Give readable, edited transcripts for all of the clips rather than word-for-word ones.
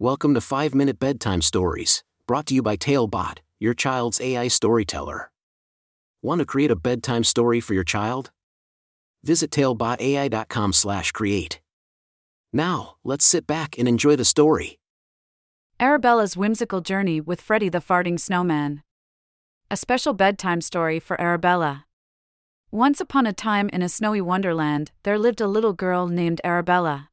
Welcome to 5-Minute Bedtime Stories, brought to you by TaleBot, your child's AI storyteller. Want to create a bedtime story for your child? Visit TaleBotAI.com/create. Now, let's sit back and enjoy the story. Arabella's Whimsical Journey with Freddie the Farting Snowman. A special bedtime story for Arabella. Once upon a time in a snowy wonderland, there lived a little girl named Arabella.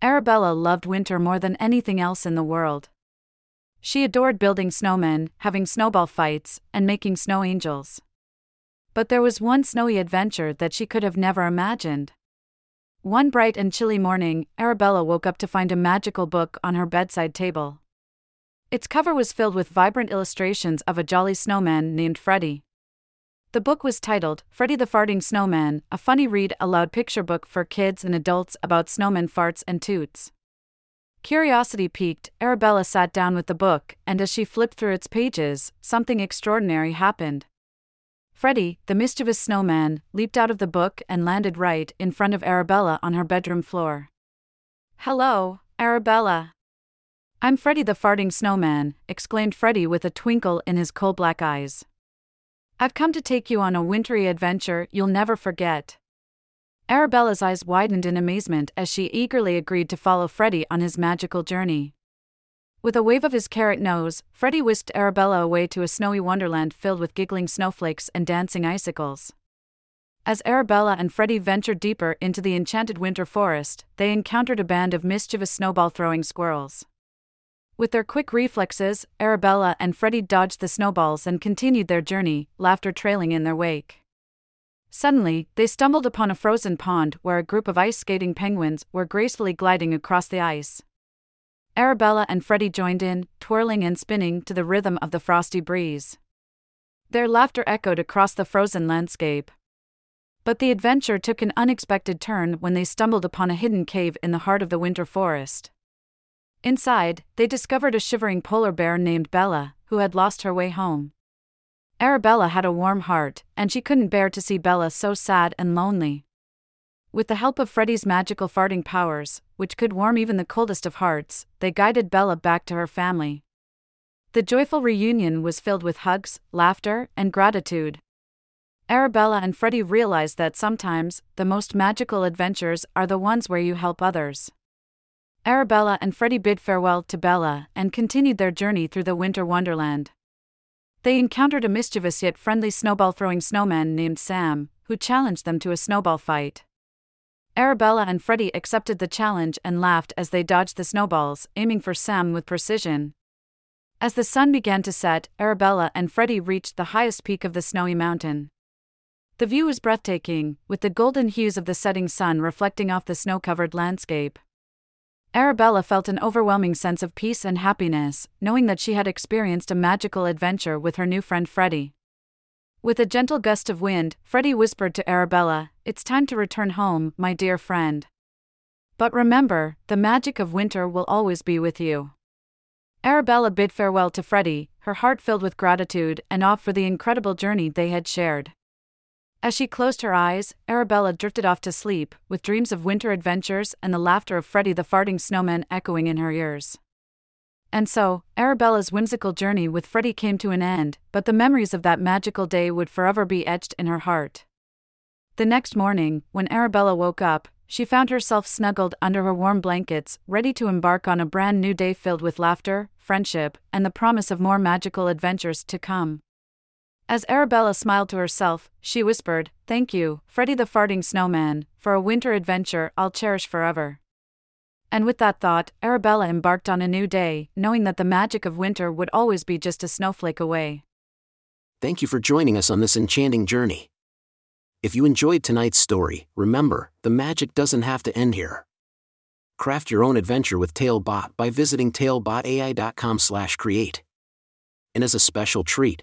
Arabella loved winter more than anything else in the world. She adored building snowmen, having snowball fights, and making snow angels. But there was one snowy adventure that she could have never imagined. One bright and chilly morning, Arabella woke up to find a magical book on her bedside table. Its cover was filled with vibrant illustrations of a jolly snowman named Freddie. The book was titled, Freddie the Farting Snowman, a funny read-aloud picture book for kids and adults about snowman farts and toots. Curiosity piqued, Arabella sat down with the book, and as she flipped through its pages, something extraordinary happened. Freddie, the mischievous snowman, leaped out of the book and landed right in front of Arabella on her bedroom floor. "Hello, Arabella. I'm Freddie the Farting Snowman," exclaimed Freddie with a twinkle in his coal black eyes. "I've come to take you on a wintry adventure you'll never forget." Arabella's eyes widened in amazement as she eagerly agreed to follow Freddie on his magical journey. With a wave of his carrot nose, Freddie whisked Arabella away to a snowy wonderland filled with giggling snowflakes and dancing icicles. As Arabella and Freddie ventured deeper into the enchanted winter forest, they encountered a band of mischievous snowball-throwing squirrels. With their quick reflexes, Arabella and Freddie dodged the snowballs and continued their journey, laughter trailing in their wake. Suddenly, they stumbled upon a frozen pond where a group of ice-skating penguins were gracefully gliding across the ice. Arabella and Freddie joined in, twirling and spinning to the rhythm of the frosty breeze. Their laughter echoed across the frozen landscape. But the adventure took an unexpected turn when they stumbled upon a hidden cave in the heart of the winter forest. Inside, they discovered a shivering polar bear named Bella, who had lost her way home. Arabella had a warm heart, and she couldn't bear to see Bella so sad and lonely. With the help of Freddie's magical farting powers, which could warm even the coldest of hearts, they guided Bella back to her family. The joyful reunion was filled with hugs, laughter, and gratitude. Arabella and Freddie realized that sometimes, the most magical adventures are the ones where you help others. Arabella and Freddie bid farewell to Bella and continued their journey through the winter wonderland. They encountered a mischievous yet friendly snowball-throwing snowman named Sam, who challenged them to a snowball fight. Arabella and Freddie accepted the challenge and laughed as they dodged the snowballs, aiming for Sam with precision. As the sun began to set, Arabella and Freddie reached the highest peak of the snowy mountain. The view was breathtaking, with the golden hues of the setting sun reflecting off the snow-covered landscape. Arabella felt an overwhelming sense of peace and happiness, knowing that she had experienced a magical adventure with her new friend Freddie. With a gentle gust of wind, Freddie whispered to Arabella, "It's time to return home, my dear friend. But remember, the magic of winter will always be with you." Arabella bid farewell to Freddie, her heart filled with gratitude and awe for the incredible journey they had shared. As she closed her eyes, Arabella drifted off to sleep, with dreams of winter adventures and the laughter of Freddie the Farting Snowman echoing in her ears. And so, Arabella's whimsical journey with Freddie came to an end, but the memories of that magical day would forever be etched in her heart. The next morning, when Arabella woke up, she found herself snuggled under her warm blankets, ready to embark on a brand new day filled with laughter, friendship, and the promise of more magical adventures to come. As Arabella smiled to herself, she whispered, "Thank you, Freddie the Farting Snowman, for a winter adventure I'll cherish forever." And with that thought, Arabella embarked on a new day, knowing that the magic of winter would always be just a snowflake away. Thank you for joining us on this enchanting journey. If you enjoyed tonight's story, remember, the magic doesn't have to end here. Craft your own adventure with TaleBot by visiting TaleBotAI.com/create. And as a special treat,